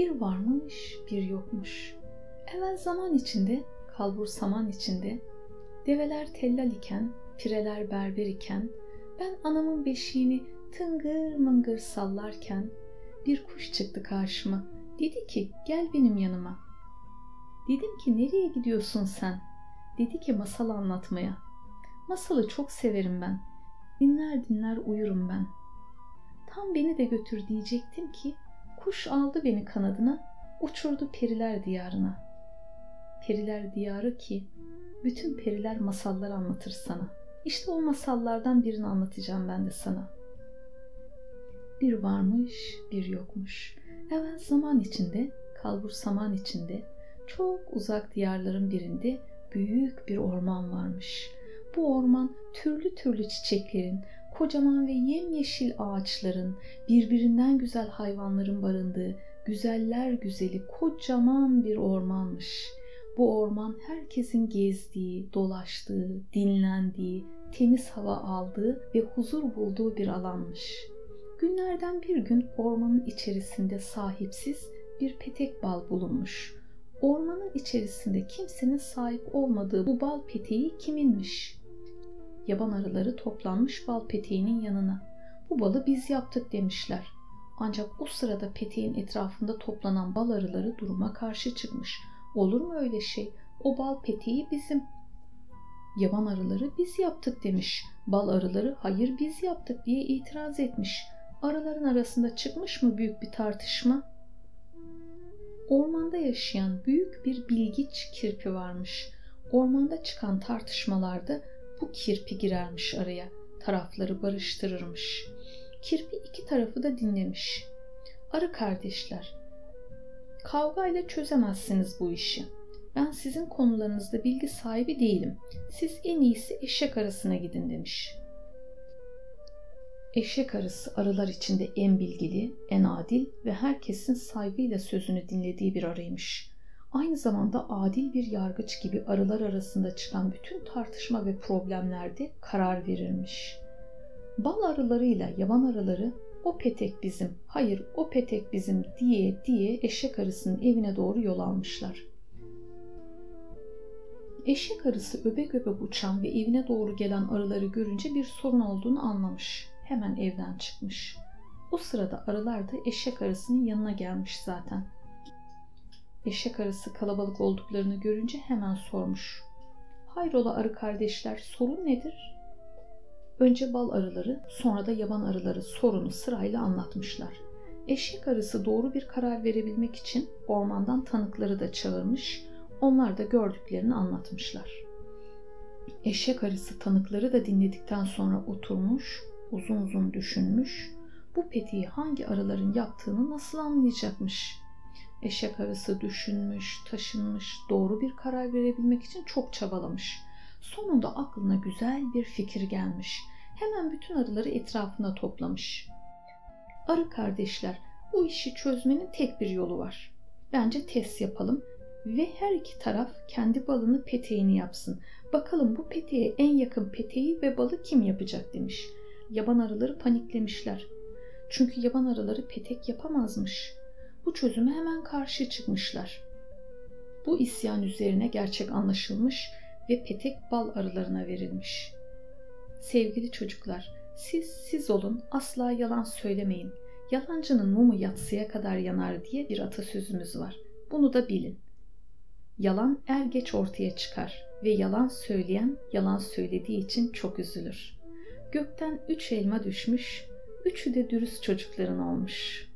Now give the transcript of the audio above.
bir varmış, bir yokmuş. Evvel zaman içinde, kalbur saman içinde, develer tellal iken, pireler berber iken, ben anamın beşiğini tıngır mıngır sallarken, bir kuş çıktı karşıma, dedi ki gel benim yanıma. Dedim ki nereye gidiyorsun sen? Dedi ki masal anlatmaya. Masalı çok severim ben, dinler dinler uyurum ben. Tam beni de götür diyecektim ki, kuş aldı beni kanadına, uçurdu periler diyarına. Periler diyarı ki, bütün periler masallar anlatır sana. İşte o masallardan birini anlatacağım ben de sana. Bir varmış, bir yokmuş. Evvel zaman içinde, kalbur saman içinde, çok uzak diyarların birinde büyük bir orman varmış. Bu orman türlü türlü çiçeklerin, kocaman ve yemyeşil ağaçların, birbirinden güzel hayvanların barındığı, güzeller güzeli kocaman bir ormanmış. Bu orman herkesin gezdiği, dolaştığı, dinlendiği, temiz hava aldığı ve huzur bulduğu bir alanmış. Günlerden bir gün ormanın içerisinde sahipsiz bir petek bal bulunmuş. Ormanın içerisinde kimsenin sahip olmadığı bu bal peteği kiminmiş? Yaban arıları toplanmış bal peteğinin yanına. Bu balı biz yaptık demişler. Ancak o sırada peteğin etrafında toplanan bal arıları duruma karşı çıkmış. Olur mu öyle şey? O bal peteği bizim. Yaban arıları biz yaptık demiş. Bal arıları hayır biz yaptık diye itiraz etmiş. Arıların arasında çıkmış mı büyük bir tartışma? Ormanda yaşayan büyük bir bilgiç kirpi varmış. Ormanda çıkan tartışmalarda bu kirpi girermiş araya. Tarafları barıştırırmış. Kirpi iki tarafı da dinlemiş. Arı kardeşler, kavgayla çözemezsiniz bu işi. Ben sizin konularınızda bilgi sahibi değilim. Siz en iyisi eşek arısına gidin demiş. Eşek arısı arılar içinde en bilgili, en adil ve herkesin saygıyla sözünü dinlediği bir arıymış. Aynı zamanda adil bir yargıç gibi arılar arasında çıkan bütün tartışma ve problemlerde karar verirmiş. Bal arılarıyla yaban arıları o petek bizim, hayır o petek bizim diye eşek arısının evine doğru yol almışlar. Eşek arısı öbek öbek uçan ve evine doğru gelen arıları görünce bir sorun olduğunu anlamış. Hemen evden çıkmış. O sırada arılar da eşek arısının yanına gelmiş zaten. Eşek arısı kalabalık olduklarını görünce hemen sormuş. Hayrola arı kardeşler, sorun nedir? Önce bal arıları, sonra da yaban arıları sorunu sırayla anlatmışlar. Eşek arısı doğru bir karar verebilmek için ormandan tanıkları da çağırmış, onlar da gördüklerini anlatmışlar. Eşek arısı tanıkları da dinledikten sonra oturmuş, uzun uzun düşünmüş, bu peteği hangi arıların yaptığını nasıl anlayacakmış? Eşek arısı düşünmüş, taşınmış, doğru bir karar verebilmek için çok çabalamış. Sonunda aklına güzel bir fikir gelmiş. Hemen bütün arıları etrafına toplamış. Arı kardeşler, bu işi çözmenin tek bir yolu var. Bence test yapalım ve her iki taraf kendi balını peteğini yapsın. Bakalım bu peteğe en yakın peteği ve balı kim yapacak demiş. Yaban arıları paniklemişler. Çünkü yaban arıları petek yapamazmış. Bu çözüme hemen karşı çıkmışlar. Bu isyan üzerine gerçek anlaşılmış ve petek bal arılarına verilmiş. Sevgili çocuklar, siz olun, asla yalan söylemeyin. Yalancının mumu yatsıya kadar yanar diye bir atasözümüz var. Bunu da bilin. Yalan er geç ortaya çıkar ve yalan söyleyen yalan söylediği için çok üzülür. Gökten 3 elma düşmüş, 3'ü de dürüst çocukların olmuş.